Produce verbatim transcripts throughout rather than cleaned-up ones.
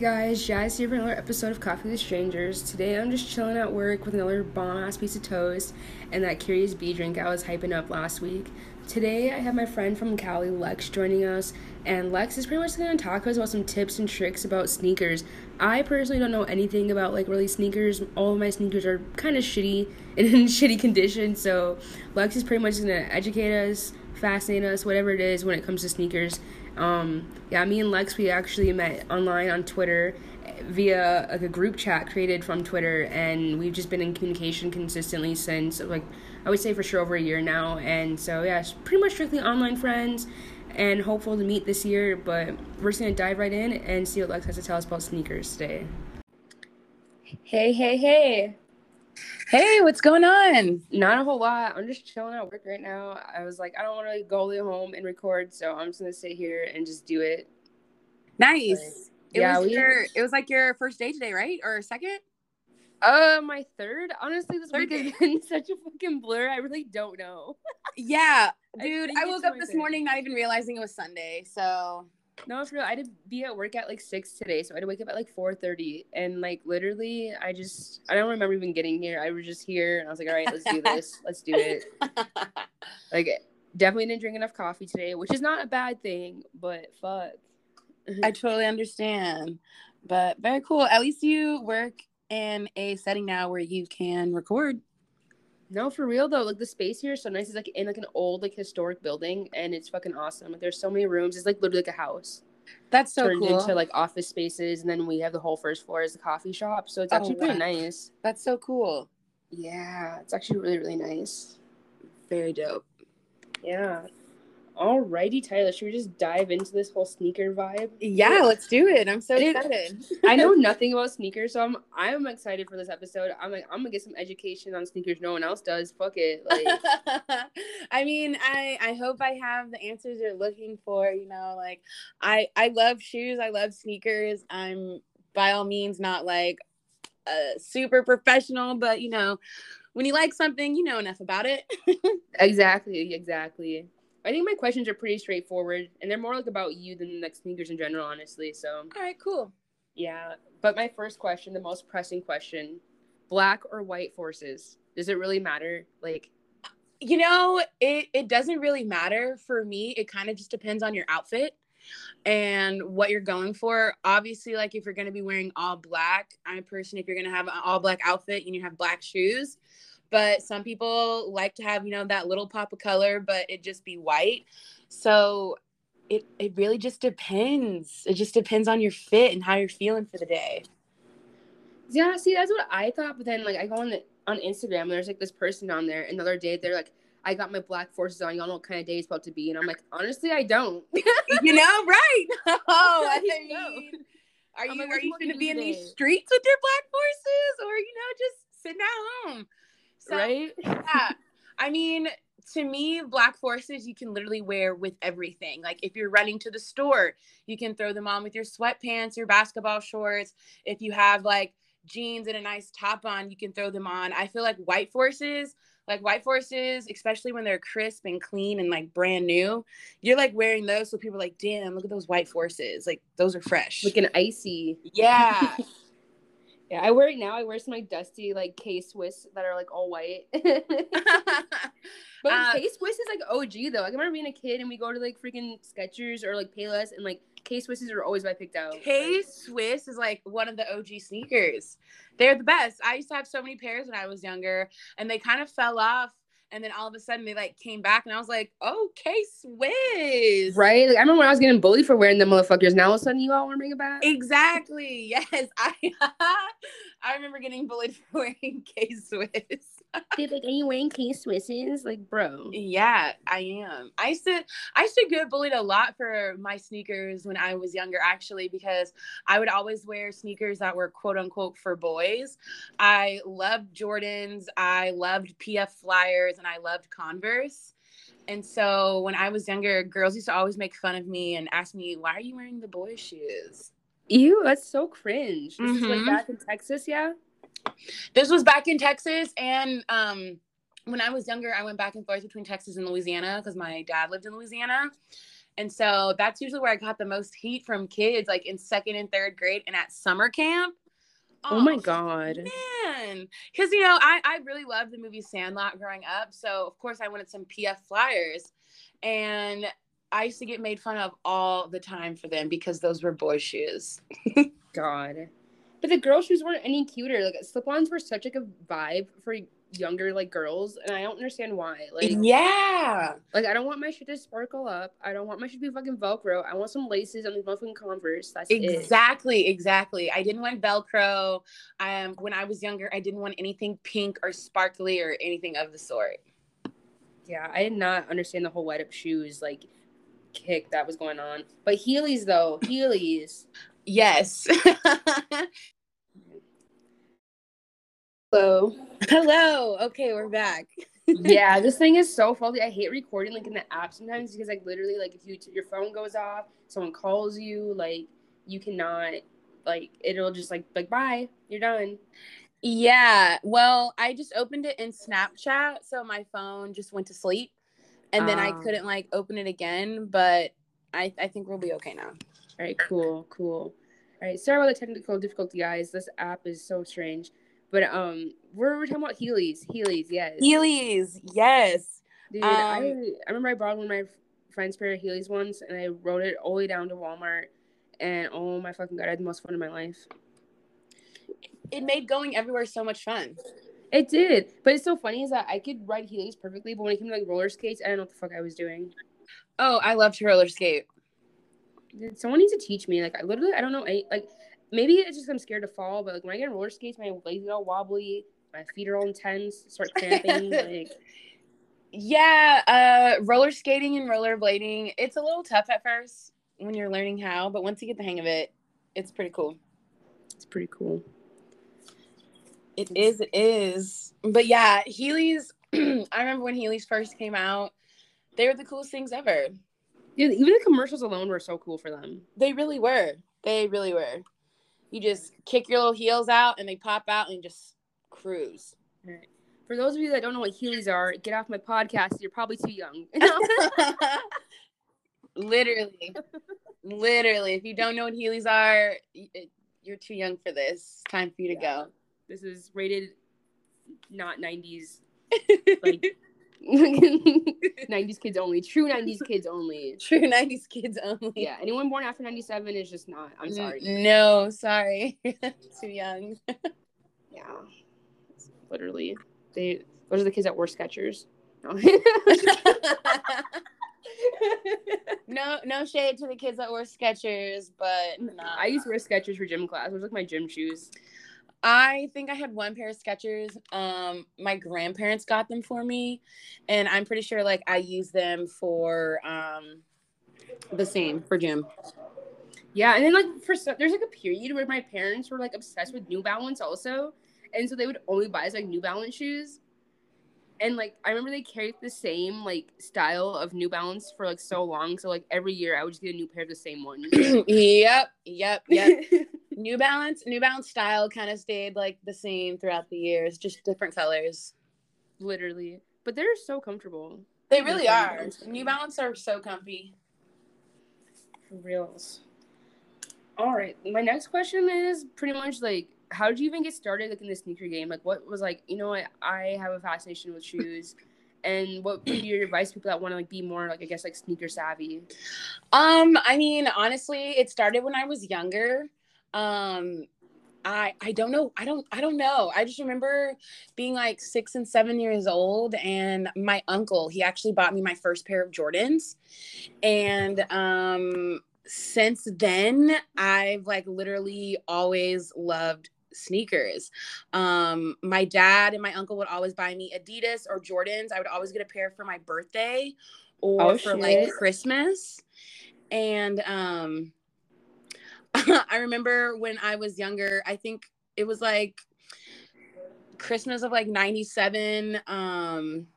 guys, Jazz here for another episode of Coffee with Strangers. Today I'm just chilling at work with another bomb-ass piece of toast and that Curious B drink I was hyping up last week. Today I have my friend from Cali, Lex, joining us, and Lex is pretty much going to talk to us about some tips and tricks about sneakers. I personally don't know anything about, like, really sneakers. All of my sneakers are kind of shitty and in shitty condition, so Lex is pretty much going to educate us, fascinate us, whatever it is when it comes to sneakers. Um, yeah, me and Lex, we actually met online on Twitter via, like, a group chat created from Twitter, and we've just been in communication consistently since, like, I would say for sure over a year now, and so, yeah, it's pretty much strictly online friends, and hopeful to meet this year, but we're just gonna dive right in and see what Lex has to tell us about sneakers today. Hey, hey, hey. Hey, what's going on? Not a whole lot. I'm just chilling at work right now. I was like, I don't want to go home and record, so I'm just going to sit here and just do it. Nice. Like, it, yeah, was we... your, it was like your first day today, right? Or second? Uh, my third. Honestly, this third week has been such a fucking blur. I really don't know. Yeah. Dude, I, I woke up this third. morning not even realizing it was Sunday, so... No, it's real. I had to be at work at like six today, so I had to wake up at like four thirty, and like literally I just I don't remember even getting here. I was just here and I was like, all right, let's do this. Let's do it. Like, definitely didn't drink enough coffee today, which is not a bad thing, but fuck. I totally understand. But very cool. At least you work in a setting now where you can record. No, for real, though. Like, the space here is so nice. It's, like, in, like, an old, like, historic building, and it's fucking awesome. Like, there's so many rooms. It's, like, literally, like, a house. That's so cool. Turned into, like, office spaces, and then we have the whole first floor as a coffee shop, so it's actually oh, wow. pretty nice. That's so cool. Yeah, it's actually really, really nice. Very dope. Yeah. Alrighty, Tyler, should we just dive into this whole sneaker vibe? Yeah, yeah. Let's do it. I'm so excited. I know nothing about sneakers, so I'm I'm excited for this episode. I'm like, I'm gonna get some education on sneakers no one else does. Fuck it. Like, I mean, I, I hope I have the answers you're looking for, you know, like I, I love shoes, I love sneakers. I'm by all means not like a super professional, but you know, when you like something, you know enough about it. Exactly, exactly. I think my questions are pretty straightforward, and they're more like about you than like sneakers in general, honestly. So. All right, cool. Yeah, but my first question, the most pressing question: black or white forces? Does it really matter? Like, you know, it it doesn't really matter for me. It kind of just depends on your outfit and what you're going for. Obviously, like if you're going to be wearing all black, I'm a person. If you're going to have an all black outfit and you have black shoes. But some people like to have, you know, that little pop of color, but it just be white. So it it really just depends. It just depends on your fit and how you're feeling for the day. Yeah, see, that's what I thought. But then, like, I go on the, on Instagram, and there's, like, this person on there. Another day, they're like, I got my black forces on. Y'all know what kind of day it's about to be. And I'm like, honestly, I don't. You know, right? Oh, I think Are you, like, are you going to be in today? These streets with your black forces? Or, you know, just sitting at home? So, right? Yeah. I mean, to me, black forces, you can literally wear with everything. Like if you're running to the store, you can throw them on with your sweatpants, your basketball shorts. If you have like jeans and a nice top on, you can throw them on. I feel like white forces, like white forces, especially when they're crisp and clean and like brand new, you're like wearing those. So people are like, damn, look at those white forces. Like those are fresh. Looking icy. Yeah. Yeah, I wear it now. I wear some, like, dusty, like, K-Swiss that are, like, all white. But um, K-Swiss is, like, O G, though. Like, I remember being a kid, and we go to, like, freaking Skechers or, like, Payless, and, like, K-Swisses are always what I picked out. K-Swiss is, like, one of the O G sneakers. They're the best. I used to have so many pairs when I was younger, and they kind of fell off. And then all of a sudden, they, like, came back, and I was like, oh, K-Swiss. Right? Like, I remember when I was getting bullied for wearing them motherfuckers. Now, all of a sudden, you all want to bring it back? Exactly. Yes. I I remember getting bullied for wearing K-Swiss. Dude, like, are you wearing K-Swisses? Like, bro. Yeah, I am. I used, to, I used to get bullied a lot for my sneakers when I was younger, actually, because I would always wear sneakers that were quote-unquote for boys. I loved Jordans. I loved P F Flyers. And I loved Converse. And so when I was younger, girls used to always make fun of me and ask me, why are you wearing the boy shoes? Ew, that's so cringe. This mm-hmm. is like back in Texas, yeah? This was back in Texas. And um, when I was younger, I went back and forth between Texas and Louisiana because my dad lived in Louisiana. And so that's usually where I got the most heat from kids, like in second and third grade and at summer camp. Oh, oh my God. Man. Because, you know, I, I really loved the movie Sandlot growing up. So, of course, I wanted some P F Flyers. And I used to get made fun of all the time for them because those were boy shoes. God. But the girl shoes weren't any cuter. Like, slip-ons were such like, a vibe for younger, like, girls. And I don't understand why. Like, yeah. Like, I don't want my shit to sparkle up. I don't want my shit to be fucking Velcro. I want some laces on these motherfucking Converse. That's exactly, it. Exactly, exactly. I didn't want Velcro. Um, when I was younger, I didn't want anything pink or sparkly or anything of the sort. Yeah, I did not understand the whole wet-up shoes, like, kick that was going on. But Heelys, though. Heelys. Yes. Hello. Hello. Okay, we're back. Yeah, this thing is so faulty. I hate recording like in the app sometimes because like literally like if you t- your phone goes off, someone calls you, like you cannot like it'll just like like bye, you're done. Yeah. Well, I just opened it in Snapchat, so my phone just went to sleep, and then um. I couldn't like open it again. But I I think we'll be okay now. All right, cool, cool. All right, sorry about the technical difficulty, guys. This app is so strange. But um, we're, we're talking about Heelys. Heelys, yes. Heelys, yes. Dude, um, I, I remember I borrowed one of my friend's pair of Heelys once, and I rode it all the way down to Walmart. And oh my fucking God, I had the most fun of my life. It made going everywhere so much fun. It did. But it's so funny is that I could ride Heelys perfectly, but when it came to like roller skates, I don't know what the fuck I was doing. Oh, I love to roller skate. Someone needs to teach me. Like, I literally, I don't know. I, like, maybe it's just I'm scared to fall, but, like, when I get on roller skates, my legs are all wobbly. My feet are all intense. Start cramping. like. Yeah. Uh, roller skating and rollerblading, it's a little tough at first when you're learning how, but once you get the hang of it, it's pretty cool. It's pretty cool. It is. It is. But, yeah, Heelys, I remember when Heelys first came out, they were the coolest things ever. Dude, even the commercials alone were so cool for them. They really were. They really were. You just kick your little heels out, and they pop out, and just cruise. All right. For those of you that don't know what Heelys are, get off my podcast. You're probably too young. Literally. Literally. If you don't know what Heelys are, you're too young for this. It's time for you to yeah. go. This is rated not nineties, like... nineties kids only. True nineties kids only. True nineties kids only. Yeah, anyone born after ninety-seven is just not. I'm sorry. No, sorry. Too young. Yeah. Literally. They those are the kids that wore Skechers. No. no no shade to the kids that wore Skechers, but nah. I used to wear Skechers for gym class. It was like my gym shoes. I think I had one pair of Skechers. Um, my grandparents got them for me, and I'm pretty sure like I used them for um, the same for gym. Yeah, and then like for so, there's like a period where my parents were like obsessed with New Balance also, and so they would only buy us like New Balance shoes. And like I remember they carried the same like style of New Balance for like so long, so like every year I would just get a new pair of the same one. yep, yep, yep. New Balance, New Balance style kind of stayed like the same throughout the years, just different colors. Literally. But they're so comfortable. They really are. New Balance are so comfy. For reals. All right. My next question is pretty much like, how did you even get started like in the sneaker game? Like what was like, you know what, I have a fascination with shoes. And what would be your advice to people that want to like be more like I guess like sneaker savvy? Um, I mean, honestly, it started when I was younger. Um, I, I don't know. I don't, I don't know. I just remember being like six and seven years old, and my uncle, he actually bought me my first pair of Jordans. And, um, since then I've like literally always loved sneakers. Um, my dad and my uncle would always buy me Adidas or Jordans. I would always get a pair for my birthday or oh, for shit. like Christmas. And, um, I remember when I was younger, I think it was like Christmas of like ninety-seven. Um,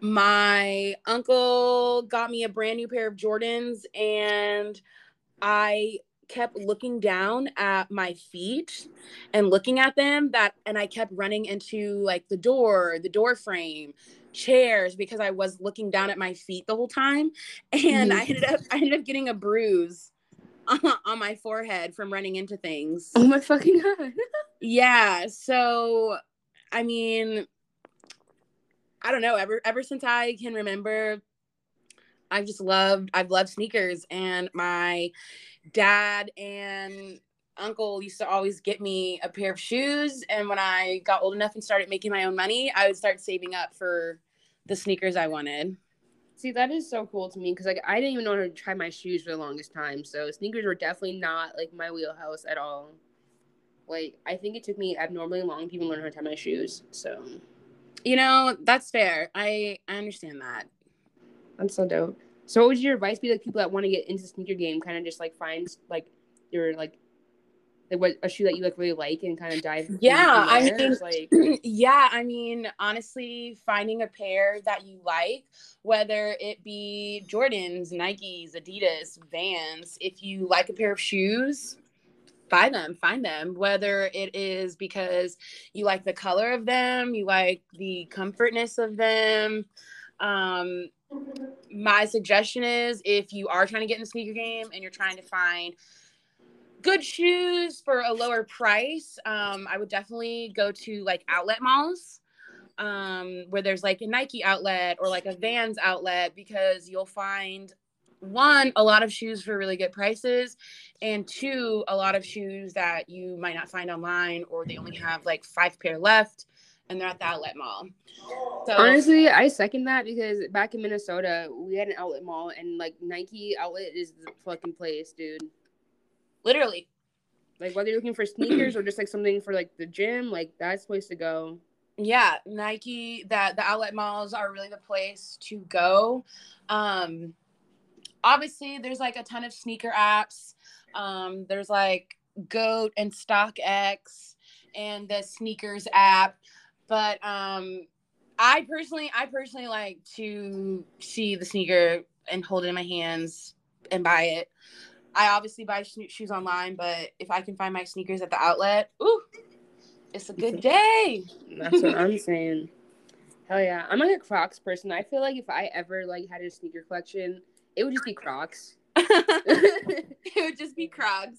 my uncle got me a brand new pair of Jordans, and I kept looking down at my feet and looking at them, that, and I kept running into like the door, the door frame, chairs, because I was looking down at my feet the whole time. And I ended up, I ended up getting a bruise on my forehead from running into things. Oh my fucking God. Yeah. So, I mean, I don't know. Ever, ever since I can remember, I've just loved, I've loved sneakers, and my dad and uncle used to always get me a pair of shoes. And when I got old enough and started making my own money, I would start saving up for the sneakers I wanted. See, that is so cool to me, because like I didn't even know how to try my shoes for the longest time. So sneakers were definitely not like my wheelhouse at all. Like, I think it took me abnormally long to even learn how to tie my shoes. So, you know, that's fair. I, I understand that. That's so dope. So what would your advice be to people that want to get into the sneaker game? Kind of just like find like your like, like what a shoe that you like really like and kind of dive. Yeah, I mean, like, yeah, I mean, honestly, finding a pair that you like, whether it be Jordans, Nikes, Adidas, Vans. If you like a pair of shoes, buy them, find them, whether it is because you like the color of them, you like the comfortness of them. Um, my suggestion is, if you are trying to get in the sneaker game and you're trying to find good shoes for a lower price, um, I would definitely go to like outlet malls, um, where there's like a Nike outlet or like a Vans outlet, because you'll find, one, a lot of shoes for really good prices, and two, a lot of shoes that you might not find online, or they only have like five pair left, and they're at the outlet mall. So honestly, I second that, because back in Minnesota, we had an outlet mall, and like Nike outlet is the fucking place, dude. Literally. Like, whether you're looking for sneakers or just like something for like the gym, like that's the place to go. Yeah, Nike, that the outlet malls are really the place to go. Um, obviously there's like a ton of sneaker apps. Um, there's like Goat and StockX and the sneakers app. But um, I personally, I personally like to see the sneaker and hold it in my hands and buy it. I obviously buy sh- shoes online, but if I can find my sneakers at the outlet, ooh, it's a good day. That's what I'm saying. Hell yeah, I'm like a Crocs person. I feel like if I ever like had a sneaker collection, it would just be Crocs. It would just be Crocs.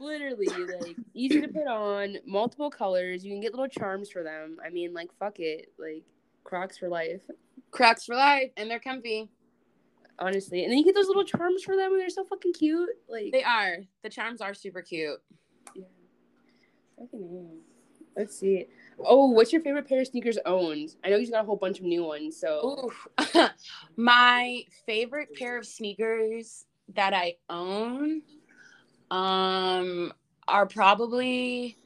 Literally, like, easy to put on, multiple colors. You can get little charms for them. I mean, like, fuck it. Like, Crocs for life. Crocs for life, and they're comfy. Honestly. And then you get those little charms for them, and they're so fucking cute. Like, they are. The charms are super cute. Yeah. Fucking Let's see. Oh, what's your favorite pair of sneakers owned? I know you got a whole bunch of new ones, so. Ooh. My favorite pair of sneakers that I own um are probably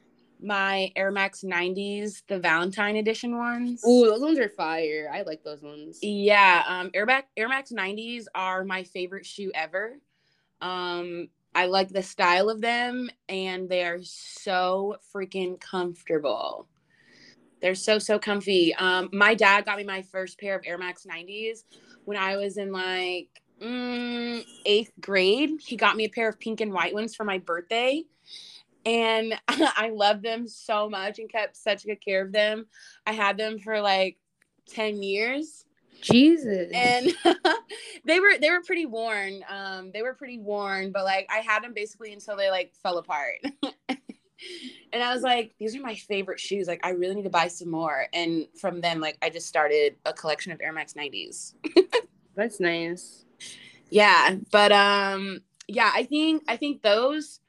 my Air Max nineties, the Valentine edition ones. Ooh, those ones are fire. I like those ones. Yeah, um Air Max, Air Max nineties are my favorite shoe ever. Um I like the style of them, and they are so freaking comfortable. They're so, so comfy. Um my dad got me my first pair of Air Max nineties when I was in like Mm, eighth grade. He got me a pair of pink and white ones for my birthday, and I loved them so much and kept such good care of them. I had them for like ten years. Jesus. And they were they were pretty worn. Um, they were pretty worn, but like I had them basically until they like fell apart. And I was like, these are my favorite shoes. Like, I really need to buy some more. And from then, like, I just started a collection of Air Max nineties. That's nice. Yeah, but um, yeah, I think I think those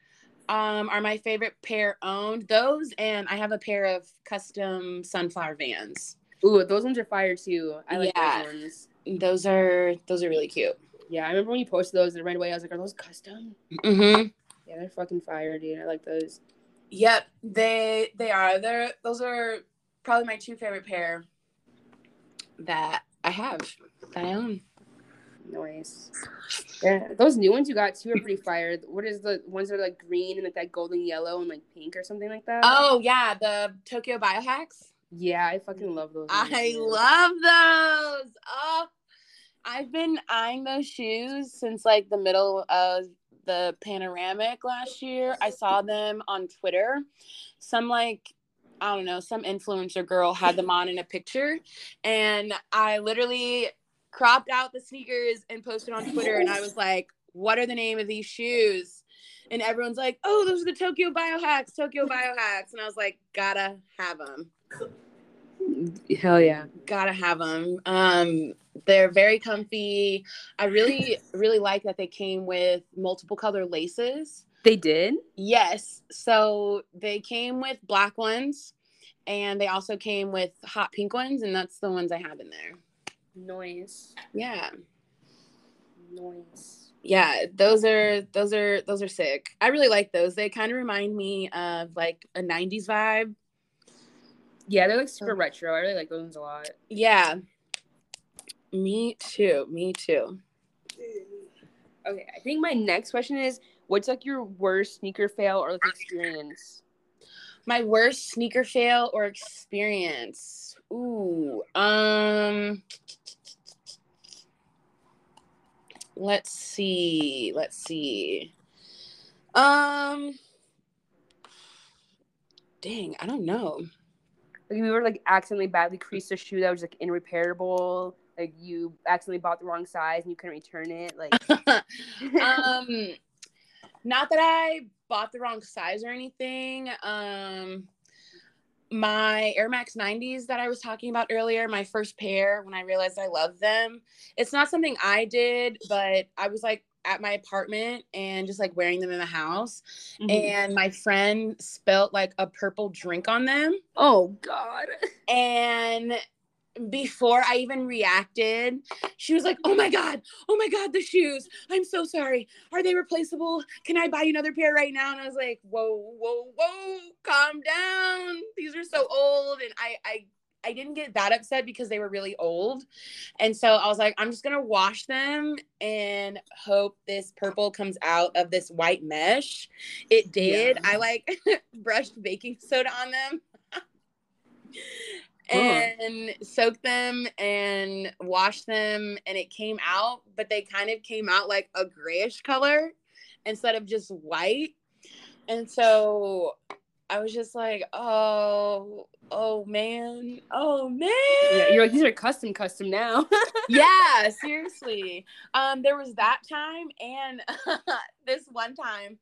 um are my favorite pair owned. Those, and I have a pair of custom sunflower Vans. Ooh, those ones are fire too. I like yeah. those ones. Those are those are really cute. Yeah, I remember when you posted those, and right away I was like, "Are those custom?" Mm-hmm. Yeah, they're fucking fire, dude. I like those. Yep, they they are. They're those are probably my two favorite pair that I have that I own. Nice. Yeah, those new ones you got too are pretty fire. What is the ones that are like green and like that golden yellow and like pink or something like that? Oh yeah, the Tokyo Biohacks. Yeah, I fucking love those. I love those. Oh, I've been eyeing those shoes since like the middle of the panoramic last year. I saw them on Twitter. Some like, I don't know, some influencer girl had them on in a picture. And I literally cropped out the sneakers and posted on Twitter. And I was like, what are the name of these shoes? And everyone's like, oh, those are the Tokyo Biohacks, Tokyo Biohacks. And I was like, gotta have them. Hell yeah. Gotta have them. Um, they're very comfy. I really, really like that they came with multiple color laces. They did? Yes. So they came with black ones, and they also came with hot pink ones, and that's the ones I have in there. Nice. Yeah. Nice. Yeah, those are those are those are sick. I really like those. They kind of remind me of like a nineties vibe. Yeah, they're like super retro. I really like those ones a lot. Yeah. Me too. Me too. Okay, I think my next question is, what's like your worst sneaker fail or like experience? My worst sneaker fail or experience. Ooh. Um Let's see. Let's see. Um, dang, I don't know. Like, we were like accidentally badly creased a shoe that was like irreparable. Like, you accidentally bought the wrong size and you couldn't return it. Like, um, not that I bought the wrong size or anything. Um, my Air Max nineties that I was talking about earlier, my first pair, when I realized I loved them, it's not something I did, but I was like at my apartment and just like wearing them in the house. Mm-hmm. And my friend spilled like a purple drink on them. Oh God. And before I even reacted, she was like, oh my God, oh my God, the shoes. I'm so sorry. Are they replaceable? Can I buy another pair right now? And I was like, whoa, whoa, whoa, calm down. These are so old. And I, I, I didn't get that upset because they were really old. And so I was like, I'm just going to wash them and hope this purple comes out of this white mesh. It did. Yeah. I like brushed baking soda on them. And oh. soaked them and washed them, and it came out, but they kind of came out like a grayish color instead of just white. And so I was just like, oh, oh man, oh man. Yeah, you're like, these are custom, custom now. Yeah, seriously. Um, there was that time, and this one time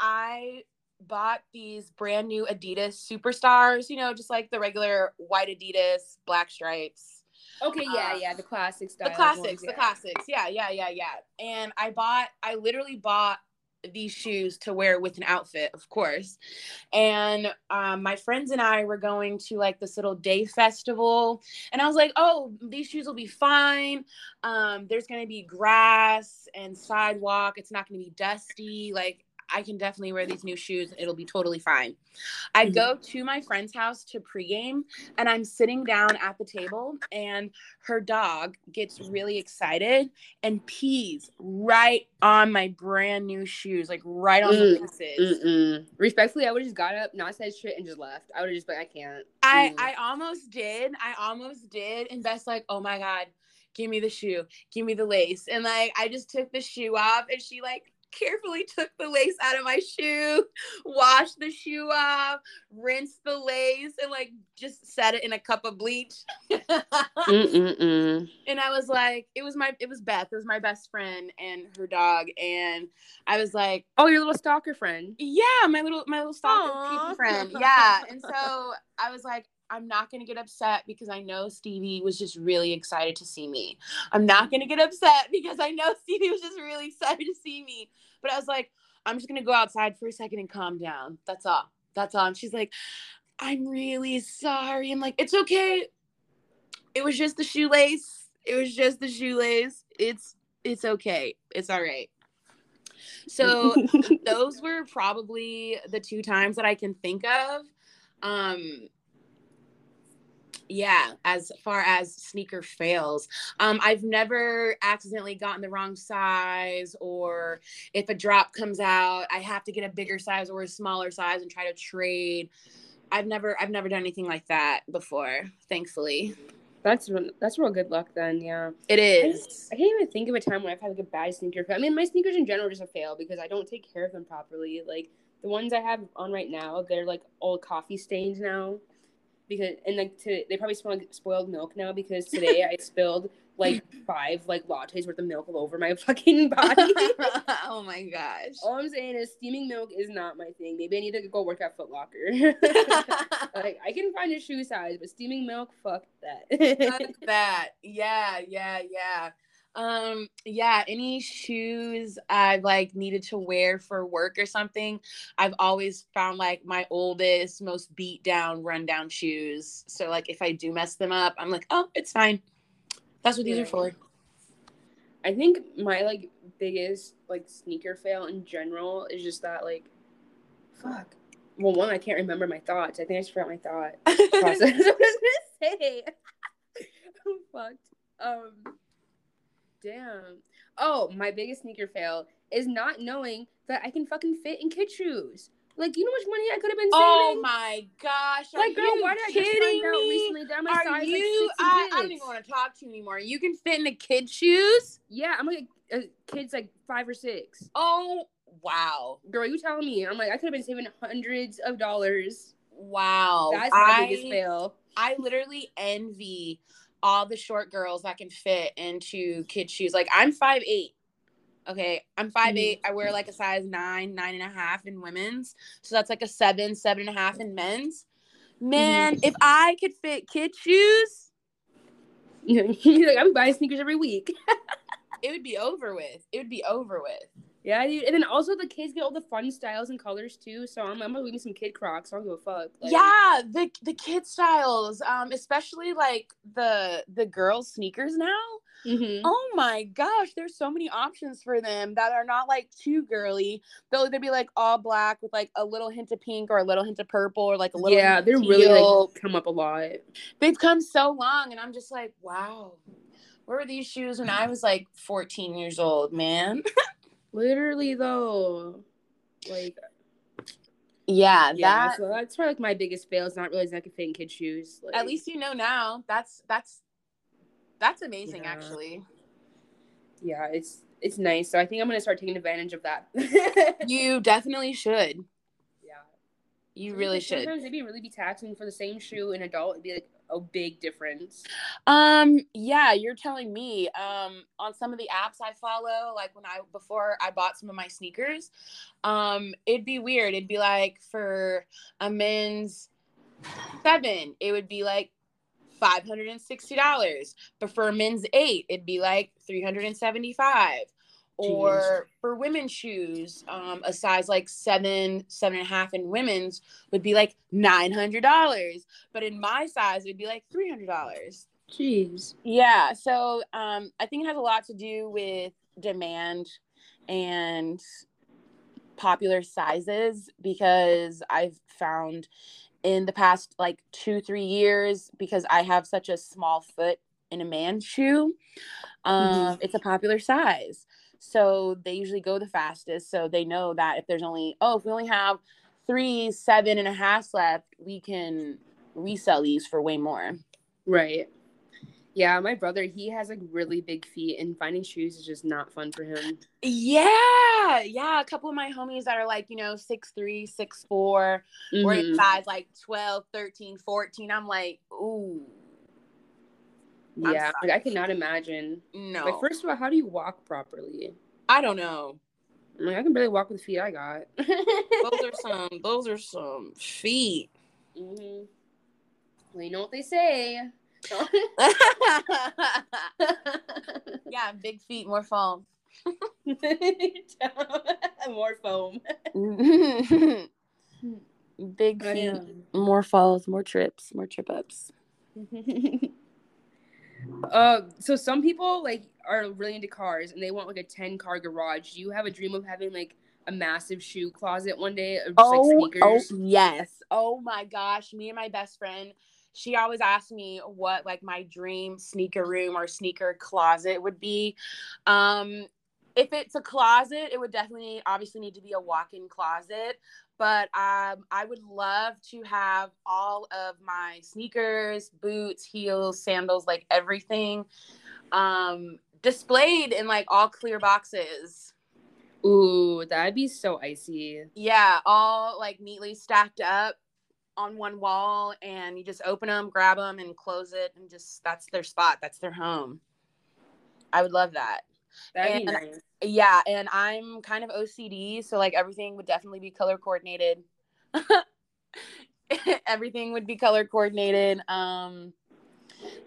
I bought these brand new Adidas Superstars, you know, just like the regular white Adidas, black stripes. Okay, yeah, um, yeah, the classics. The classics, ones, yeah. the classics. Yeah, yeah, yeah, yeah. And I bought, I literally bought these shoes to wear with an outfit, of course. And um, my friends and I were going to like this little day festival, and I was like, oh, these shoes will be fine. Um, there's going to be grass and sidewalk. It's not going to be dusty. Like, I can definitely wear these new shoes. It'll be totally fine. I mm-hmm. go to my friend's house to pregame, and I'm sitting down at the table, and her dog gets really excited and pees right on my brand new shoes, like right on mm. the laces. Mm-mm. Respectfully, I would have just got up, not said shit, and just left. I would have just been like, I can't. I, mm. I almost did. I almost did. And Beth's like, oh my God, give me the shoe. Give me the lace. And like, I just took the shoe off, and she like carefully took the lace out of my shoe, washed the shoe off, rinsed the lace, and like just set it in a cup of bleach. Mm-mm-mm. And I was like, it was my, it was Beth, it was my best friend and her dog, and I was like, oh, your little stalker friend. Yeah, my little, my little stalker Aww. friend. Yeah, and so I was like, I'm not going to get upset because I know Stevie was just really excited to see me. I'm not going to get upset because I know Stevie was just really excited to see me. But I was like, I'm just going to go outside for a second and calm down. That's all. That's all. And she's like, I'm really sorry. I'm like, it's okay. It was just the shoelace. It was just the shoelace. It's, it's okay. It's all right. So those were probably the two times that I can think of. Um, Yeah, as far as sneaker fails, um, I've never accidentally gotten the wrong size, or if a drop comes out, I have to get a bigger size or a smaller size and try to trade. I've never, I've never done anything like that before, thankfully. That's real, that's real good luck then, yeah. It is. I, just, I can't even think of a time when I've had like a bad sneaker. I mean, my sneakers in general are just a fail because I don't take care of them properly. Like the ones I have on right now, they're like all coffee stains now, because and like to, they probably smell like spoiled milk now because today I spilled like five like lattes worth of milk all over my fucking body. Oh my gosh! All I'm saying is steaming milk is not my thing. Maybe I need to go work at Foot Locker. Like I can find a shoe size, but steaming milk, fuck that. Fuck that. Yeah, yeah, yeah. Um, yeah. Any shoes I've like needed to wear for work or something, I've always found like my oldest, most beat down, run down shoes. So like if I do mess them up, I'm like, oh, it's fine. That's what these yeah. are for. I think my, like, biggest, like, sneaker fail in general is just that, like, fuck. Well, one, I can't remember my thoughts. I think I just forgot my thought process. I was going to say. I'm fucked. Um, damn. Oh, my biggest sneaker fail is not knowing that I can fucking fit in kid shoes. Like, you know how much money I could have been saving? Oh, my gosh. Are like, girl, why did I just find out recently that my size is like sixty-six? I, I don't even want to talk to you anymore. You can fit into kid shoes? Yeah, I'm like, uh, kids like five or six. Oh, wow. Girl, you telling me. I'm like, I could have been saving hundreds of dollars. Wow. That's my I, biggest fail. I literally envy all the short girls that can fit into kid shoes. Like, I'm five eight. Okay, I'm five eight. Mm-hmm. I wear, like, a size nine, nine and a half in women's. So that's, like, a seven, seven and a half in men's. Man, mm-hmm. if I could fit kid shoes. You're like, I would buy sneakers every week. It would be over with. It would be over with. Yeah, dude. And then also the kids get all the fun styles and colors, too. So I'm, I'm going to give me some kid Crocs. I don't give a fuck. Like, yeah, the the kid styles, um, especially, like, the the girls' sneakers now. Mm-hmm. Oh my gosh, there's so many options for them that are not like too girly. They'll either be like all black with like a little hint of pink or a little hint of purple or like a little yeah, hint they're of really teal. Like come up a lot. They've come so long, and I'm just like, wow, where were these shoes when I was like fourteen years old, man? Literally though, like yeah, yeah. That... So that's probably like my biggest fail is not realizing I could fit in kid shoes. Like, at least you know now. That's that's. That's amazing, yeah. Actually. Yeah, it's it's nice. So I think I'm gonna start taking advantage of that. You definitely should. Yeah, you really should. Sometimes they'd be really be taxing for the same shoe in adult. It'd be like a big difference. Um, yeah, you're telling me. Um, on some of the apps I follow, like when I before I bought some of my sneakers, um, it'd be weird. It'd be like for a men's seven, it would be like five hundred sixty dollars, but for men's eight, it'd be like three hundred seventy-five dollars. Jeez. Or for women's shoes, um, a size like seven, seven and a half in women's would be like nine hundred dollars, but in my size, it'd be like three hundred dollars. Jeez. Yeah. So um, I think it has a lot to do with demand and popular sizes, because I've found in the past like two, three years, because I have such a small foot in a man's shoe, um, mm-hmm. it's a popular size. So they usually go the fastest. So they know that if there's only, oh, if we only have three, seven and a half left, we can resell these for way more. Right. Yeah, my brother, he has like really big feet, and finding shoes is just not fun for him. Yeah, yeah. A couple of my homies that are like, you know, six three, six four, or in size like twelve, thirteen, fourteen. I'm like, ooh. I'm yeah, like, I cannot imagine. No. Like, first of all, how do you walk properly? I don't know. I mean, I can barely walk with the feet I got. those are some, those are some feet. Mm-hmm. Well, you know what they say. Yeah, big feet, more foam. More foam. Big oh, feet, yeah. More falls, more trips, more trip ups. Uh, so some people like are really into cars and they want like a ten car garage. Do you have a dream of having like a massive shoe closet one day? Or just, oh, like, sneakers? Oh yes. Oh my gosh, me and my best friend. She always asked me what, like, my dream sneaker room or sneaker closet would be. Um, if it's a closet, it would definitely obviously need to be a walk-in closet. But um, I would love to have all of my sneakers, boots, heels, sandals, like everything um, displayed in like all clear boxes. Ooh, that'd be so icy. Yeah, all like neatly stacked up on one wall, and you just open them, grab them, and close it, and just that's their spot, that's their home. I would love that. That'd be nice. Yeah, and I'm kind of O C D, so like everything would definitely be color coordinated. Everything would be color coordinated. Um,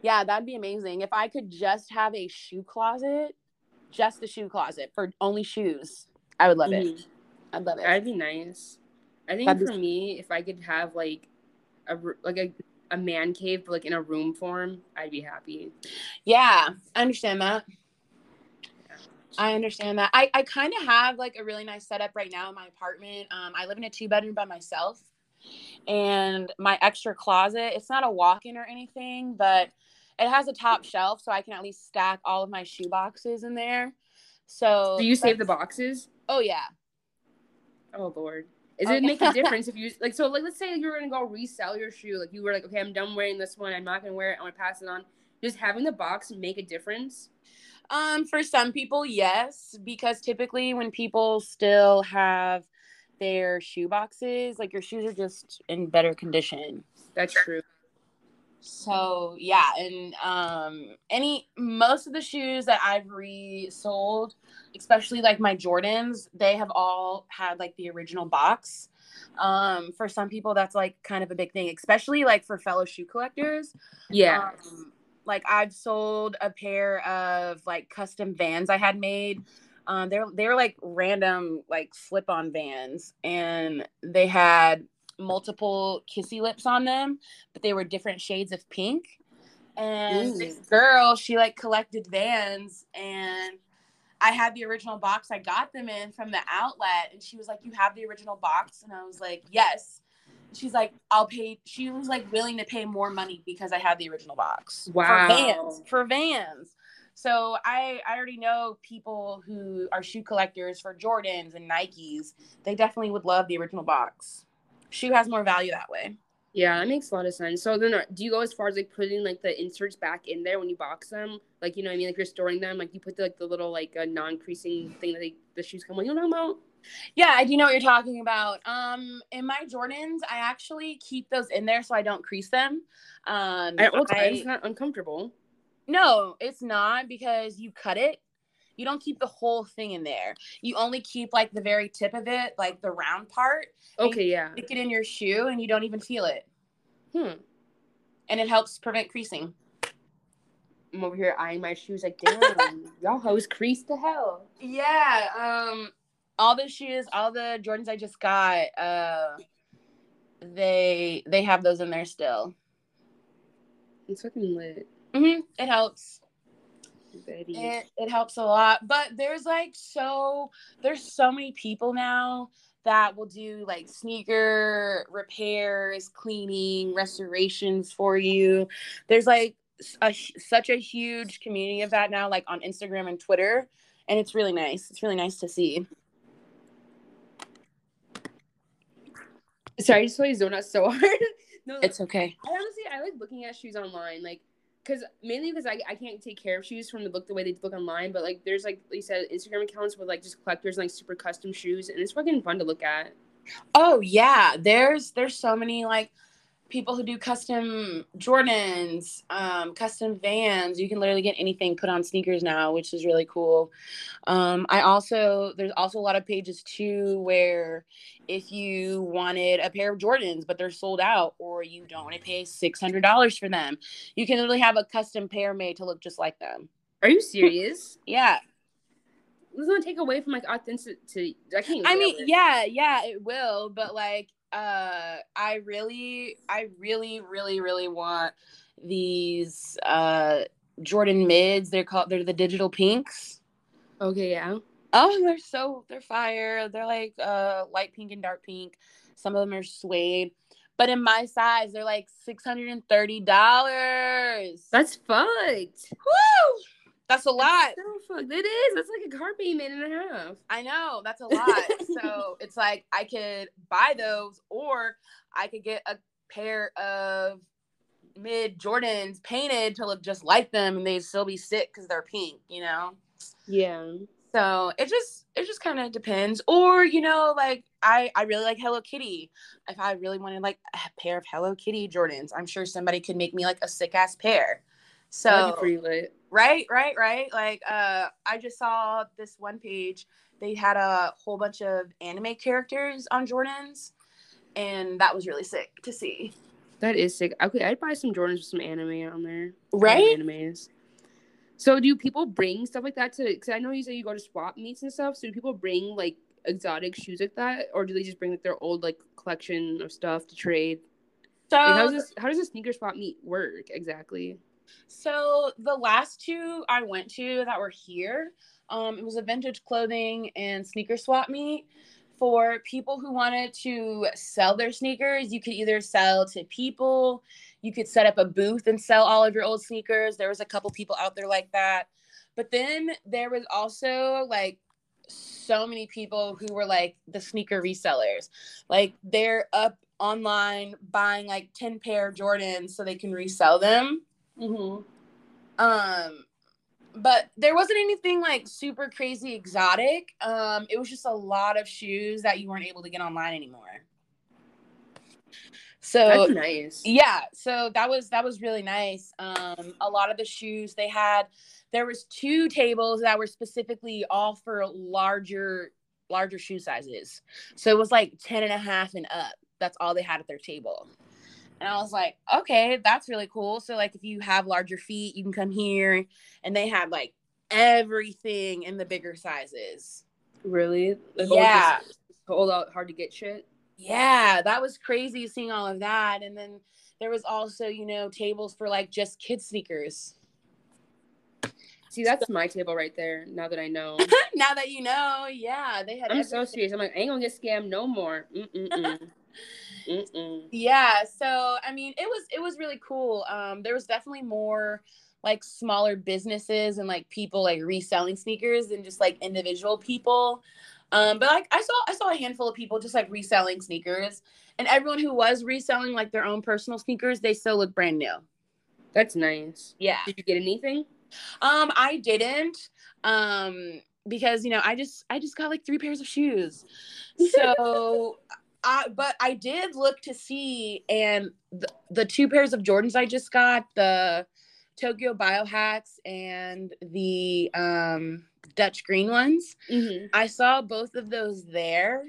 yeah, that'd be amazing. If I could just have a shoe closet, just the shoe closet for only shoes, I would love mm-hmm. it. I'd love it. That'd be nice. I think That'd for be- me, if I could have like a like a, a man cave, but like in a room form, I'd be happy. Yeah, I understand that. I understand that. I, I kind of have like a really nice setup right now in my apartment. Um, I live in a two bedroom by myself, and my extra closet, it's not a walk-in or anything, but it has a top shelf, so I can at least stack all of my shoe boxes in there. So do you save the boxes? Oh yeah. Oh Lord. Does it okay. make a difference if you like, so like, let's say you're going to go resell your shoe. Like you were like, okay, I'm done wearing this one. I'm not going to wear it. I'm going to pass it on. Does having the box make a difference? Um, for some people, yes, because typically when people still have their shoe boxes, like your shoes are just in better condition. That's true. So yeah, and um, any most of the shoes that I've resold, especially like my Jordans, they have all had like the original box. Um, for some people, that's like kind of a big thing, especially like for fellow shoe collectors. Yeah. Um, Like, I've sold a pair of, like, custom Vans I had made. Um, they're, they were, like, random, like, slip-on Vans. And they had multiple kissy lips on them, but they were different shades of pink. And Ooh. This girl, she, like, collected Vans. And I had the original box I got them in from the outlet. And she was like, you have the original box? And I was like, yes. She's like, I'll pay. She was like willing to pay more money because I had the original box. Wow. For Vans. For Vans. So I, I already know people who are shoe collectors for Jordans and Nikes. They definitely would love the original box. Shoe has more value that way. Yeah, that makes a lot of sense. So then do you go as far as like putting like the inserts back in there when you box them? Like, you know what I mean? Like you're storing them. Like you put the, like the little like uh, non-creasing thing that they, the shoes come with. You know what I'm about? Yeah, I do know what you're talking about. Um, in my Jordans, I actually keep those in there so I don't crease them. Um, At all times, it's not uncomfortable. No, it's not because you cut it. You don't keep the whole thing in there. You only keep like the very tip of it, like the round part. Okay, yeah. You stick it in your shoe and you don't even feel it. Hmm. And it helps prevent creasing. I'm over here eyeing my shoes like, damn, y'all hoes creased to hell. Yeah, um... all the shoes, all the Jordans I just got, uh, they they have those in there still. It's fucking lit. Mm-hmm. It helps. Baby. It, it helps a lot. But there's like so, there's so many people now that will do like sneaker repairs, cleaning, restorations for you. There's like a, such a huge community of that now, like on Instagram and Twitter. And it's really nice. It's really nice to see. Sorry, I just always zone out so hard. No, like, it's okay. I honestly, I like looking at shoes online, like, because mainly because I, I can't take care of shoes from the look the way they look online, but like there's like, like you said, Instagram accounts with like just collectors and like super custom shoes, and it's fucking fun to look at. Oh yeah, there's there's so many like people who do custom Jordans, um, custom Vans. You can literally get anything put on sneakers now, which is really cool. Um, I also, there's also a lot of pages too, where if you wanted a pair of Jordans, but they're sold out, or you don't want to pay six hundred dollars for them, you can literally have a custom pair made to look just like them. Are you serious? Yeah. It's going to take away from like authenticity. I can't. I mean, yeah, yeah, it will. But like, Uh, I really, I really, really, really want these uh, Jordan mids. They're called, they're the digital pinks. Okay, yeah. Oh, they're so, they're fire. They're like uh, light pink and dark pink. Some of them are suede. But in my size, they're like six hundred thirty dollars. That's fucked. Woo! That's a lot. That's it is. That's like a car payment and a half. I know. That's a lot. So it's like I could buy those, or I could get a pair of mid Jordans painted to look just like them, and they'd still be sick because they're pink, you know? Yeah. So it just it just kind of depends. Or, you know, like I, I really like Hello Kitty. If I really wanted like a pair of Hello Kitty Jordans, I'm sure somebody could make me like a sick ass pair. So that'd be pretty lit. Right, right, right. Like uh, I just saw this one page. They had a whole bunch of anime characters on Jordans, and that was really sick to see. That is sick. Okay, I'd buy some Jordans with some anime on there. Right? Animes. So do people bring stuff like that to, because I know you say you go to swap meets and stuff, so do people bring, like, exotic shoes like that, or do they just bring, like, their old, like, collection of stuff to trade? So like, how, does this, how does a sneaker swap meet work, exactly? So the last two I went to that were here, um, it was a vintage clothing and sneaker swap meet. For people who wanted to sell their sneakers, you could either sell to people, you could set up a booth and sell all of your old sneakers. There was a couple people out there like that. But then there was also like so many people who were like the sneaker resellers. Like they're up online buying like ten pair of Jordans so they can resell them. Mm-hmm. Um. But there wasn't anything, like, super crazy exotic. Um, it was just a lot of shoes that you weren't able to get online anymore. So that's nice. Yeah, so that was that was really nice. Um, a lot of the shoes they had, there was two tables that were specifically all for larger, larger shoe sizes. So it was, like, ten and a half and up. That's all they had at their table. And I was like, okay, that's really cool. So, like, if you have larger feet, you can come here. And they have, like, everything in the bigger sizes. Really? Like, yeah. Old, out, hard to get shit? Yeah. That was crazy seeing all of that. And then there was also, you know, tables for, like, just kids' sneakers. See, that's so, my table right there, now that I know. Now that you know, yeah. They had I'm everything. So serious. I'm like, I ain't going to get scammed no more. Mm-mm-mm. Mm-mm. Yeah, so I mean it was it was really cool. Um there was definitely more like smaller businesses and like people like reselling sneakers than just like individual people. Um but like I saw I saw a handful of people just like reselling sneakers, and everyone who was reselling like their own personal sneakers, they still look brand new. That's nice. Yeah. Did you get anything? Um I didn't. Um because you know, I just I just got like three pairs of shoes. So I, but I did look to see, and the, the two pairs of Jordans I just got, the Tokyo Biohacks and the um, Dutch green ones, mm-hmm. I saw both of those there,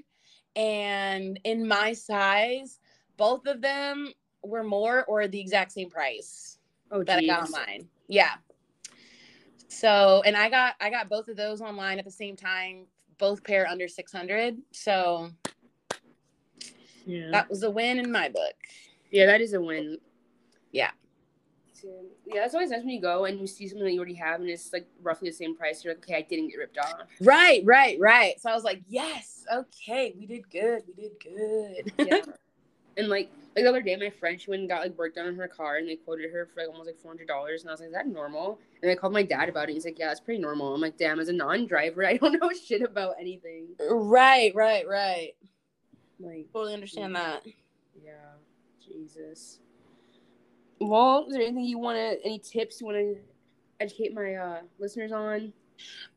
and in my size, both of them were more or the exact same price oh, that geez. I got online. Yeah. So, and I got I got both of those online at the same time, both pair under six hundred dollars. So. Yeah. That was a win in my book. Yeah, that is a win. Yeah. Yeah, that's always nice when you go and you see something that you already have and it's like roughly the same price. You're like, okay, I didn't get ripped off. Right, right, right. So I was like, yes, okay, we did good, we did good. Yeah. And like, like the other day, my friend, she went and got like work done on her car, and they quoted her for like almost like four hundred dollars. And I was like, is that normal? And I called my dad about it. He's like, yeah, that's pretty normal. I'm like, damn, as a non-driver, I don't know shit about anything. Right, right, right. Like, totally understand yeah. that. Yeah, Jesus. Well, is there anything you want to, any tips you want to educate my uh, listeners on?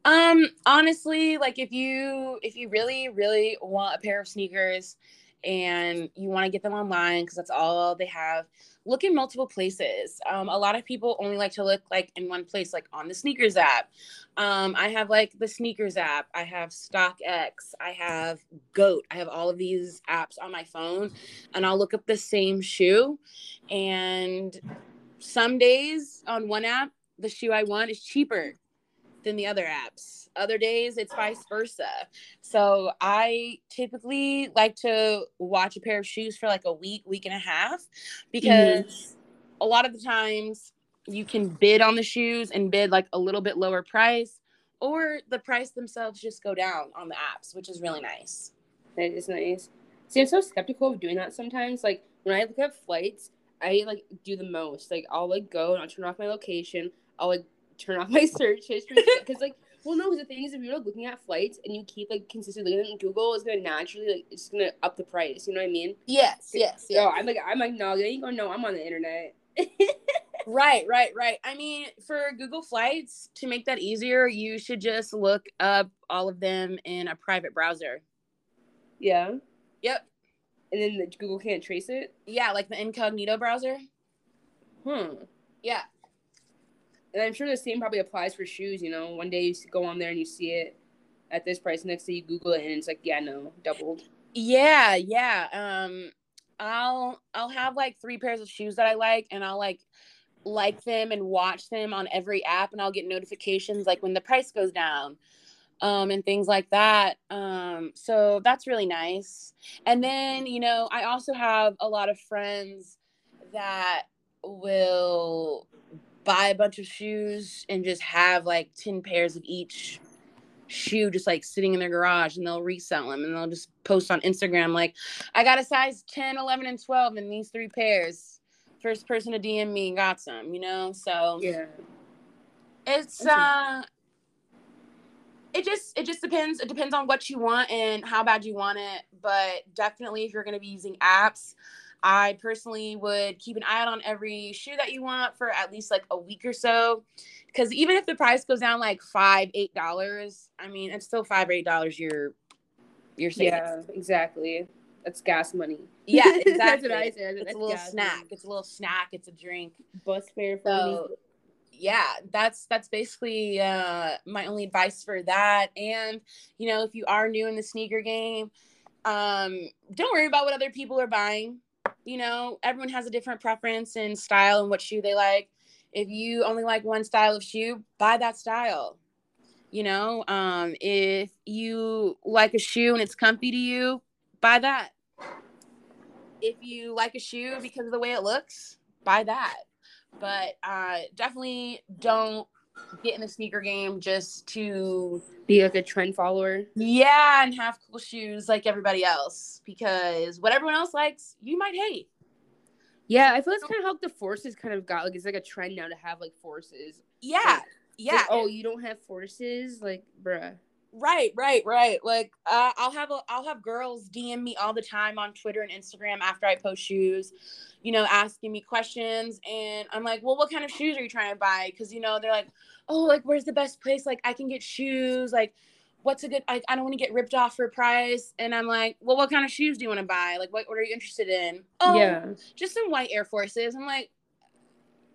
Um, honestly, like if you if you really really want a pair of sneakers and you want to get them online because that's all they have, look in multiple places. Um, a lot of people only like to look like in one place, like on the sneakers app. Um, I have like the sneakers app. I have StockX. I have Goat. I have all of these apps on my phone, and I'll look up the same shoe. And some days on one app, the shoe I want is cheaper than the other apps. Other days it's vice versa. So I typically like to watch a pair of shoes for like a week, week and a half, because mm-hmm. a lot of the times you can bid on the shoes and bid like a little bit lower price, or the price themselves just go down on the apps, which is really nice. That is nice. See, I'm so skeptical of doing that sometimes. Like when I look at flights, I like do the most. Like I'll like go and I'll turn off my location. I'll like turn off my search history because, like, well, no, because the thing is, if you're like looking at flights and you keep like consistently looking at Google, it's gonna naturally like it's gonna up the price. You know what I mean? Yes, yes, yeah. So I'm like, I'm like, no, you ain't gonna know. I'm on the internet. Right, right, right. I mean, for Google Flights, to make that easier, you should just look up all of them in a private browser. Yeah. Yep. And then the, Google can't trace it? Yeah, like the incognito browser. Hmm. Yeah. And I'm sure the same probably applies for shoes, you know? One day you go on there and you see it at this price. Next day you Google it and it's like, yeah, no, doubled. Yeah, yeah. Um, I'll I'll have, like, three pairs of shoes that I like, and I'll, like... like them and watch them on every app, and I'll get notifications like when the price goes down um and things like that, um so that's really nice. And then, you know, I also have a lot of friends that will buy a bunch of shoes and just have like ten pairs of each shoe just like sitting in their garage, and they'll resell them and they'll just post on Instagram like, I got a size ten, eleven, and twelve in these three pairs. First person to D M me and got some, you know? So yeah, it's, uh, it just, it just depends. It depends on what you want and how bad you want it. But definitely if you're going to be using apps, I personally would keep an eye out on every shoe that you want for at least like a week or so. Cause even if the price goes down like five, eight dollars, I mean, it's still five or eight dollars. You're, you're saving. Yeah, exactly. That's gas money. Yeah, exactly. That's what I said. It's that's a little snack. Money. It's a little snack. It's a drink. Bus fare for so, me. Yeah, that's that's basically uh, my only advice for that. And, you know, if you are new in the sneaker game, um, don't worry about what other people are buying. You know, everyone has a different preference and style and what shoe they like. If you only like one style of shoe, buy that style. You know, um, if you like a shoe and it's comfy to you, buy that. If you like a shoe because of the way it looks, buy that. But uh, definitely don't get in the sneaker game just to be like a trend follower. Yeah, and have cool shoes like everybody else, because what everyone else likes, you might hate. Yeah, I feel it's kind of how the forces kind of got, like, it's like a trend now to have like forces. Yeah, like, yeah. Like, oh, you don't have forces? Like, bruh. Right, right, right. Like, uh, I'll have a, I'll have girls D M me all the time on Twitter and Instagram after I post shoes, you know, asking me questions. And I'm like, well, what kind of shoes are you trying to buy? Because, you know, they're like, oh, like, where's the best place? Like, I can get shoes. Like, what's a good, like, I don't want to get ripped off for a price. And I'm like, well, what kind of shoes do you want to buy? Like, what, what are you interested in? Oh, yeah. Just some white Air Forces. I'm like,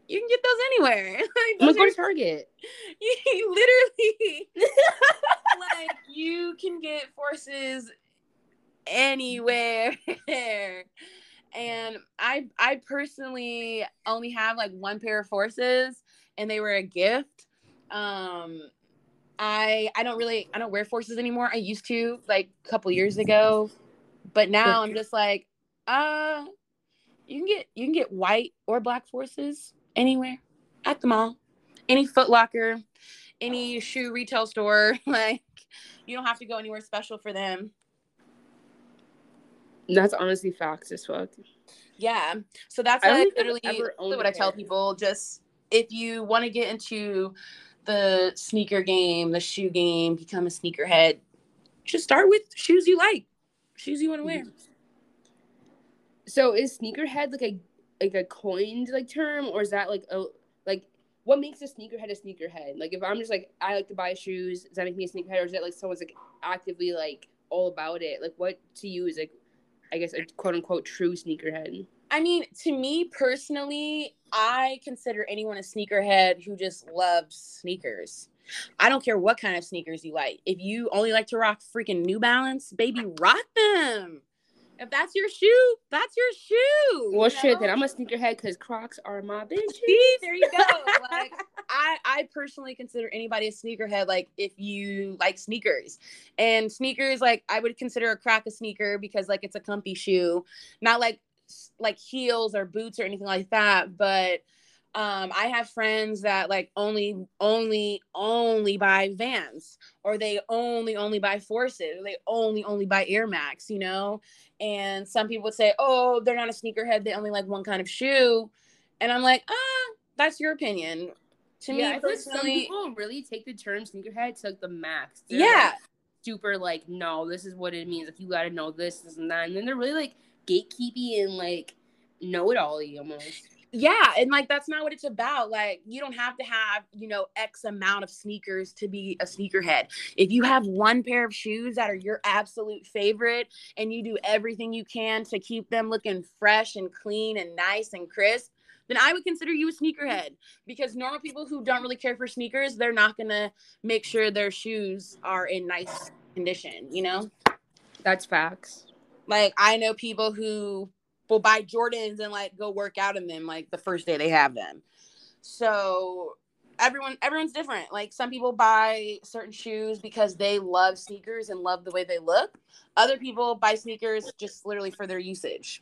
you can get those anywhere. Like, those go to Target. Literally. Like, you can get forces anywhere. And I I personally only have like one pair of forces, and they were a gift. Um I I don't really I don't wear forces anymore. I used to, like, a couple years ago. But now I'm just like, uh you can get you can get white or black forces anywhere, at the mall, any Foot Locker, any shoe retail store. Like, you don't have to go anywhere special for them. That's honestly facts as well. Yeah. So that's I like literally what I tell people. Just, if you want to get into the sneaker game, the shoe game, become a sneakerhead, just start with shoes you like, shoes you want to wear. So is sneakerhead like a like a coined like term, or is that like a like what makes a sneakerhead a sneakerhead? Like, if I'm just like, I like to buy shoes, does that make me a sneakerhead? Or is it like someone's like actively like all about it? Like, what to you is like, I guess, a quote unquote true sneakerhead? I mean, to me personally, I consider anyone a sneakerhead who just loves sneakers. I don't care what kind of sneakers you like. If you only like to rock freaking New Balance, baby, rock them. If that's your shoe, that's your shoe. Well, you know? Shit, then I'm a sneakerhead because Crocs are my bitches. See, there you go. Like, I, I personally consider anybody a sneakerhead, like, if you like sneakers. And sneakers, like, I would consider a Croc a sneaker because, like, it's a comfy shoe. Not, like, like heels or boots or anything like that. But um, I have friends that, like, only, only, only buy Vans. Or they only, only buy Forces. Or they only, only buy Air Max, you know? And some people would say, oh, they're not a sneakerhead, they only like one kind of shoe. And I'm like, ah, that's your opinion. To yeah, me, I personally, some people really take the term sneakerhead to like the max. They're, yeah, like, super like, no, this is what it means. Like, you gotta know this, this, and that. And then they're really like gatekeepy and like know-it-all-y almost. Yeah, and like that's not what it's about. Like, you don't have to have, you know, X amount of sneakers to be a sneakerhead. If you have one pair of shoes that are your absolute favorite and you do everything you can to keep them looking fresh and clean and nice and crisp, then I would consider you a sneakerhead. Because normal people who don't really care for sneakers, they're not gonna make sure their shoes are in nice condition, you know? That's facts. Like, I know people who will buy Jordans and like go work out in them like the first day they have them. So everyone, everyone's different. Like, some people buy certain shoes because they love sneakers and love the way they look. Other people buy sneakers just literally for their usage,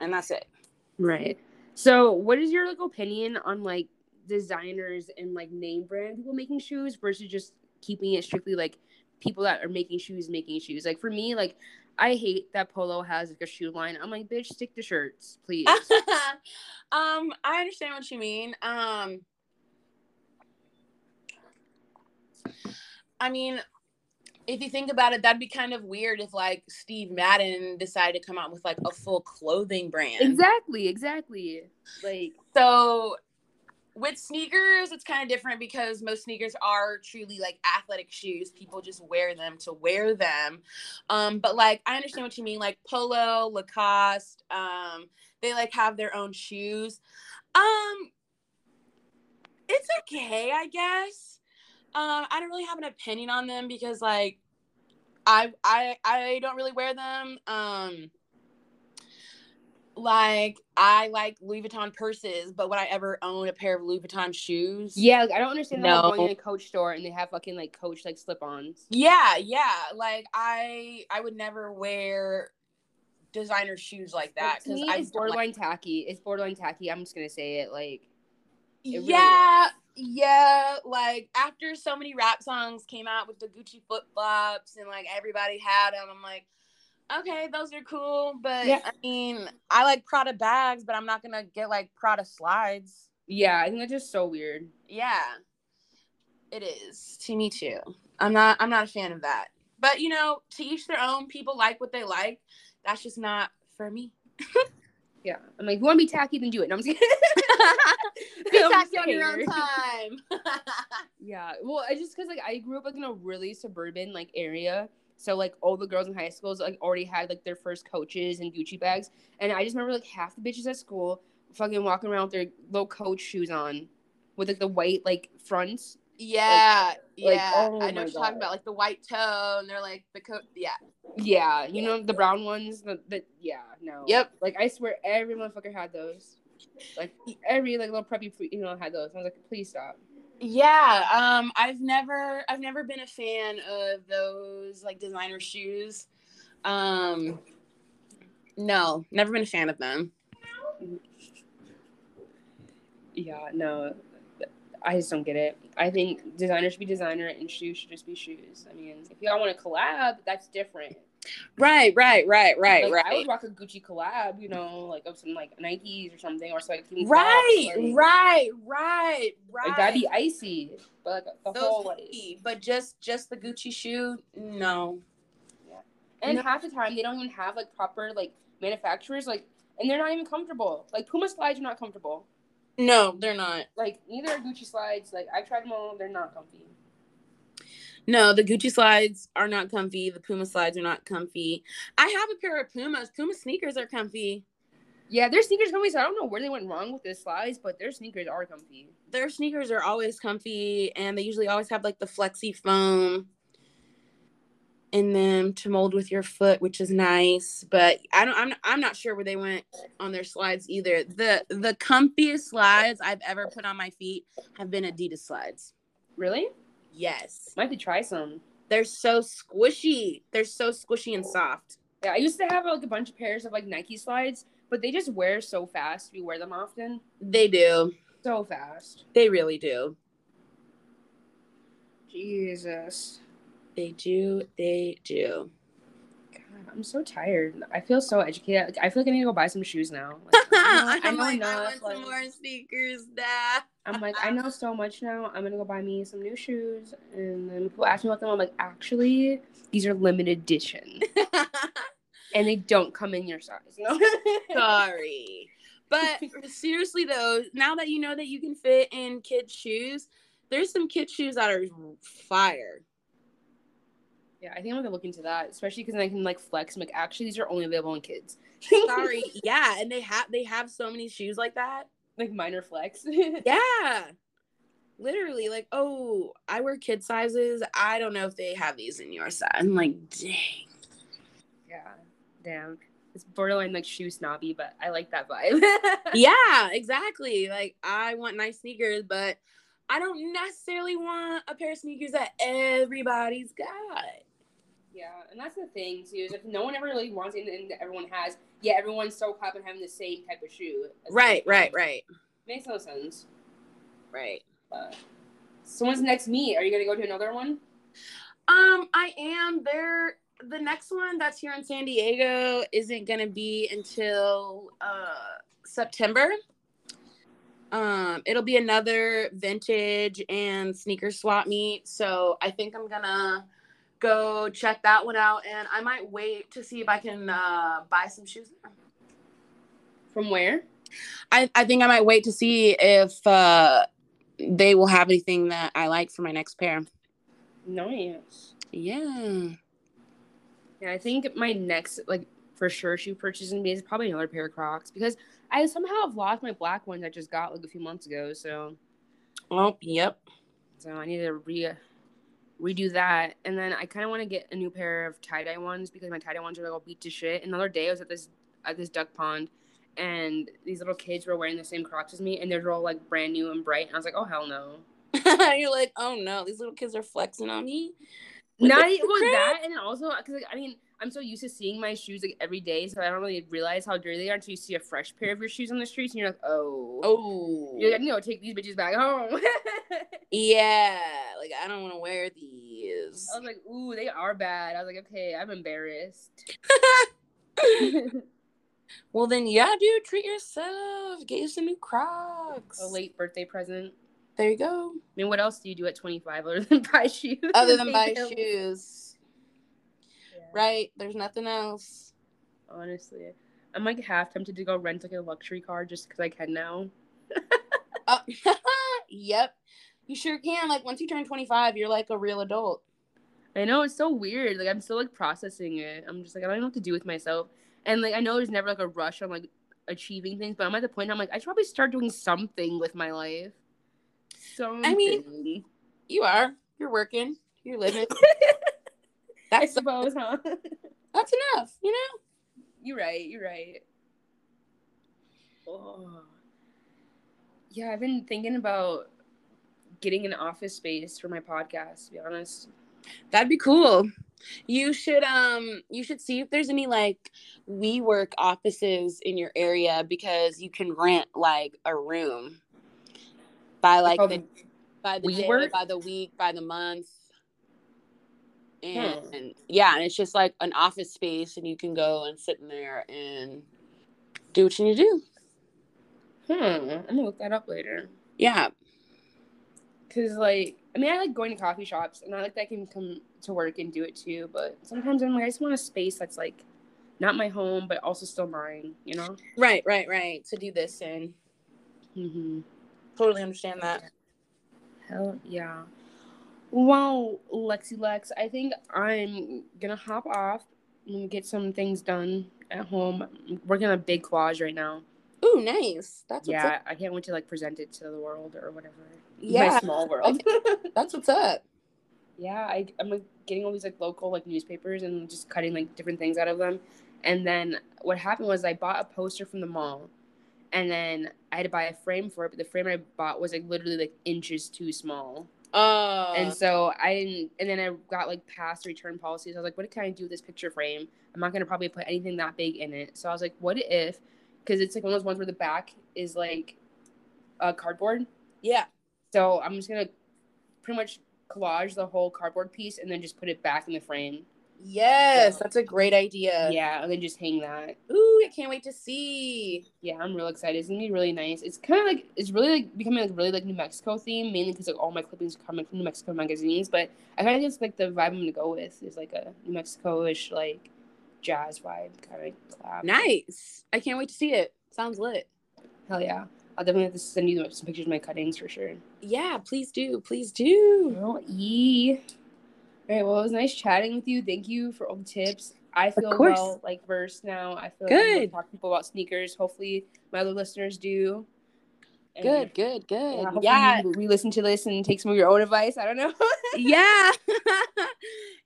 and that's it. Right. So what is your like opinion on like designers and like name brand people making shoes versus just keeping it strictly like people that are making shoes making shoes? Like, for me, like, I hate that Polo has like a shoe line. I'm like, bitch, stick to shirts, please. um, I understand what you mean. Um, I mean, if you think about it, that'd be kind of weird if like Steve Madden decided to come out with like a full clothing brand. Exactly, exactly. Like, so with sneakers, it's kind of different because most sneakers are truly like athletic shoes. People just wear them to wear them. Um, but like, I understand what you mean. Like Polo, Lacoste, um, they like have their own shoes. Um, it's okay, I guess. Um, I don't really have an opinion on them because like, I I I don't really wear them. Um. Like, I like Louis Vuitton purses, but would I ever own a pair of Louis Vuitton shoes? Yeah, like, I don't understand no. How I'm going in a Coach store and they have fucking, like, Coach, like, slip-ons. Yeah, yeah. Like, I I would never wear designer shoes like that. Because like, it's borderline like... tacky. It's borderline tacky. I'm just going to say it, like. It yeah, really yeah. Like, after so many rap songs came out with the Gucci flip-flops and, like, everybody had them, I'm like, okay, those are cool, but yeah. I mean, I like Prada bags, but I'm not gonna get like Prada slides. Yeah, I think that's just so weird. Yeah, it is to me too. I'm not, I'm not a fan of that. But you know, to each their own. People like what they like. That's just not for me. Yeah, I'm like, if you want to be tacky, then do it. No, I'm just kidding. Be tacky on your own time. Yeah, well, I just because like I grew up like in a really suburban like area. So, like, all the girls in high schools, like, already had, like, their first Coaches and Gucci bags. And I just remember, like, half the bitches at school fucking walking around with their little Coach shoes on with, like, the white, like, fronts. Yeah. Like, yeah. Like, oh I know what God. You're talking about. Like, the white toe. And they're, like, the coat. Yeah. Yeah. You yeah. know, the brown ones. The, the Yeah. No. Yep. Like, I swear every motherfucker had those. Like, every, like, little preppy, you know, had those. And I was like, please stop. Yeah, um, I've never, I've never been a fan of those like designer shoes. Um, no, never been a fan of them. Yeah, no, I just don't get it. I think designer should be designer and shoes should just be shoes. I mean, if y'all want to collab, that's different. Right, right, right, right, like, right. I would rock a Gucci collab, you know, like of some like Nikes or something, or so like right, collabs, like, right, right, right. Like, that'd be icy, but like the Those whole like. But just just the Gucci shoe, no. Yeah. And no. Half the time they don't even have like proper like manufacturers, like, and they're not even comfortable. Like Puma slides are not comfortable. No, they're not. Like neither are Gucci slides. Like I tried them all, they're not comfy. No, the Gucci slides are not comfy. The Puma slides are not comfy. I have a pair of Pumas. Puma sneakers are comfy. Yeah, their sneakers are comfy, so I don't know where they went wrong with their slides, but their sneakers are comfy. Their sneakers are always comfy, and they usually always have, like, the flexi foam in them to mold with your foot, which is nice. But I don't, I'm, I'm not sure where they went on their slides either. The, the comfiest slides I've ever put on my feet have been Adidas slides. Really? Yes. Might have to try some. They're so squishy. They're so squishy and soft. Yeah, I used to have like a bunch of pairs of like Nike slides, but they just wear so fast. You wear them often. They do. So fast. They really do. Jesus. They do. They do. God I'm so tired. I feel so educated. Like, I feel like I need to go buy some shoes now. Like, I, know, I'm I, know like, enough, I want like, some more sneakers now. I'm like, I know so much now. I'm going to go buy me some new shoes. And then people ask me about them. I'm like, actually, these are limited edition. And they don't come in your size. No. Sorry. But seriously, though, now that you know that you can fit in kids' shoes, there's some kids' shoes that are fire. Yeah, I think I'm going to look into that, especially because then I can, like, flex. I'm like, actually, these are only available in kids. Sorry. Yeah, and they have they have so many shoes like that. Like, minor flex. Yeah. Literally, like, oh, I wear kid sizes. I don't know if they have these in your size. I'm like, dang. Yeah, damn. It's borderline, like, shoe snobby, but I like that vibe. Yeah, exactly. Like, I want nice sneakers, but I don't necessarily want a pair of sneakers that everybody's got. Yeah, and that's the thing, too, is if no one ever really wants it and everyone has, yeah, everyone's so popping having the same type of shoe. Right, right, right. Makes no sense. Right. Uh, so when's the next meet? Are you going to go to another one? Um, I am. There, the next one that's here in San Diego isn't going to be until uh, September. Um, it'll be another vintage and sneaker swap meet. So I think I'm gonna go check that one out, and I might wait to see if I can uh, buy some shoes. From where? I, I think I might wait to see if uh, they will have anything that I like for my next pair. Nice. Yeah. Yeah, I think my next, like, for sure shoe purchase in me is probably another pair of Crocs, because I somehow have lost my black ones I just got like a few months ago. So, oh, yep. So I need to re redo that. And then I kind of want to get a new pair of tie-dye ones, because my tie-dye ones are like all beat to shit. Another day I was at this at this duck pond, and these little kids were wearing the same Crocs as me, and they're all like brand new and bright. And I was like, oh, hell no. You're like, oh no, these little kids are flexing on me. Not well, that, and also because like, I mean, I'm so used to seeing my shoes like every day, so I don't really realize how dirty they are until you see a fresh pair of your shoes on the streets, and you're like, oh, oh, you're like, no, take these bitches back home. Yeah, like I don't want to wear these. I was like, ooh, they are bad. I was like, okay, I'm embarrassed. Well, then, yeah, dude, treat yourself. Get you some new Crocs. A late birthday present. There you go. I mean, what else do you do at twenty-five other than buy shoes? Other than buy shoes. Yeah. Right? There's nothing else. Honestly. I'm, like, half tempted to go rent, like, a luxury car just because I can now. uh, yep. You sure can. Like, once you turn twenty-five, you're, like, a real adult. I know. It's so weird. Like, I'm still, like, processing it. I'm just, like, I don't know what to do with myself. And, like, I know there's never, like, a rush on, like, achieving things. But I'm at the point where I'm, like, I should probably start doing something with my life. Something. I mean, you are. You're working. You're living. That's I suppose, huh? That's enough, you know? You're right. You're right. Oh. Yeah, I've been thinking about getting an office space for my podcast, to be honest. That'd be cool. You should um you should see if there's any like WeWork offices in your area, because you can rent like a room. By like the, by the day, by the week, by the month, and, hmm. and yeah, and it's just like an office space, and you can go and sit in there and do what you need to do. Hmm, I'm gonna look that up later. Yeah, because like I mean, I like going to coffee shops, and I like that I can come to work and do it too. But sometimes I'm like, I just want a space that's like not my home, but also still mine. You know? Right, right, right. To do this in. Mm-hmm. Totally understand that. Hell yeah. Well, Lexi Lex, I think I'm gonna hop off and get some things done at home. I'm working on a big collage right now. Ooh, nice. That's yeah, what's up. I can't wait to like present it to the world or whatever. Yeah, my small world. That's what's up. Yeah, I, I'm like getting all these like local like newspapers and just cutting like different things out of them. And then what happened was I bought a poster from the mall. And then I had to buy a frame for it, but the frame I bought was, like, literally, like, inches too small. Oh. And so I didn't – and then I got, like, past return policies. I was like, what can I do with this picture frame? I'm not going to probably put anything that big in it. So I was like, what if – because it's, like, one of those ones where the back is, like, uh, cardboard. Yeah. So I'm just going to pretty much collage the whole cardboard piece and then just put it back in the frame. Yes, that's a great idea. Yeah, and then just hang that. Ooh, I can't wait to see. Yeah, I'm real excited. It's gonna be really nice. It's kind of like, it's really like becoming like really like New Mexico theme, mainly because like all my clippings are coming from New Mexico magazines. But I kind of just like the vibe I'm gonna go with is like a New Mexico-ish like jazz vibe kind of collab. Nice. I can't wait to see it. Sounds lit. Hell yeah. I'll definitely have to send you some pictures of my cuttings for sure. Yeah, please do. Please do. Oh, yee. All right, well, it was nice chatting with you. Thank you for all the tips. I feel well, like, versed now. I feel good. Like I'm going to talk to people about sneakers. Hopefully, my other listeners do. And good, good, good. Yeah. yeah. You, we listen to this and take some of your own advice. I don't know. yeah.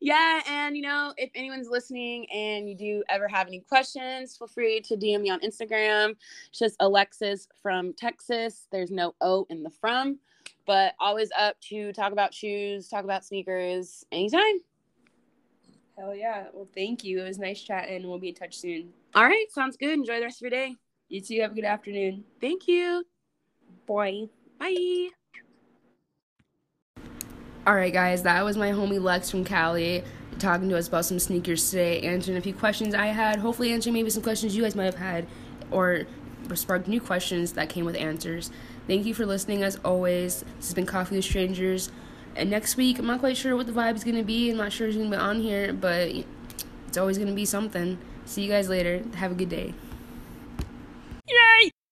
yeah, and, you know, if anyone's listening and you do ever have any questions, feel free to D M me on Instagram. It's just Alexis from Texas. There's no O in the from. But always up to talk about shoes, talk about sneakers anytime. Hell yeah. Well, thank you. It was nice chatting. We'll be in touch soon. All right. Sounds good. Enjoy the rest of your day. You too. Have a good afternoon. Thank you. Bye. Bye. All right, guys. That was my homie Lex from Cali talking to us about some sneakers today, answering a few questions I had, hopefully answering maybe some questions you guys might have had or sparked new questions that came with answers. Thank you for listening, as always. This has been Coffee with Strangers. And next week, I'm not quite sure what the vibe is going to be. I'm not sure who's going to be on here, but it's always going to be something. See you guys later. Have a good day.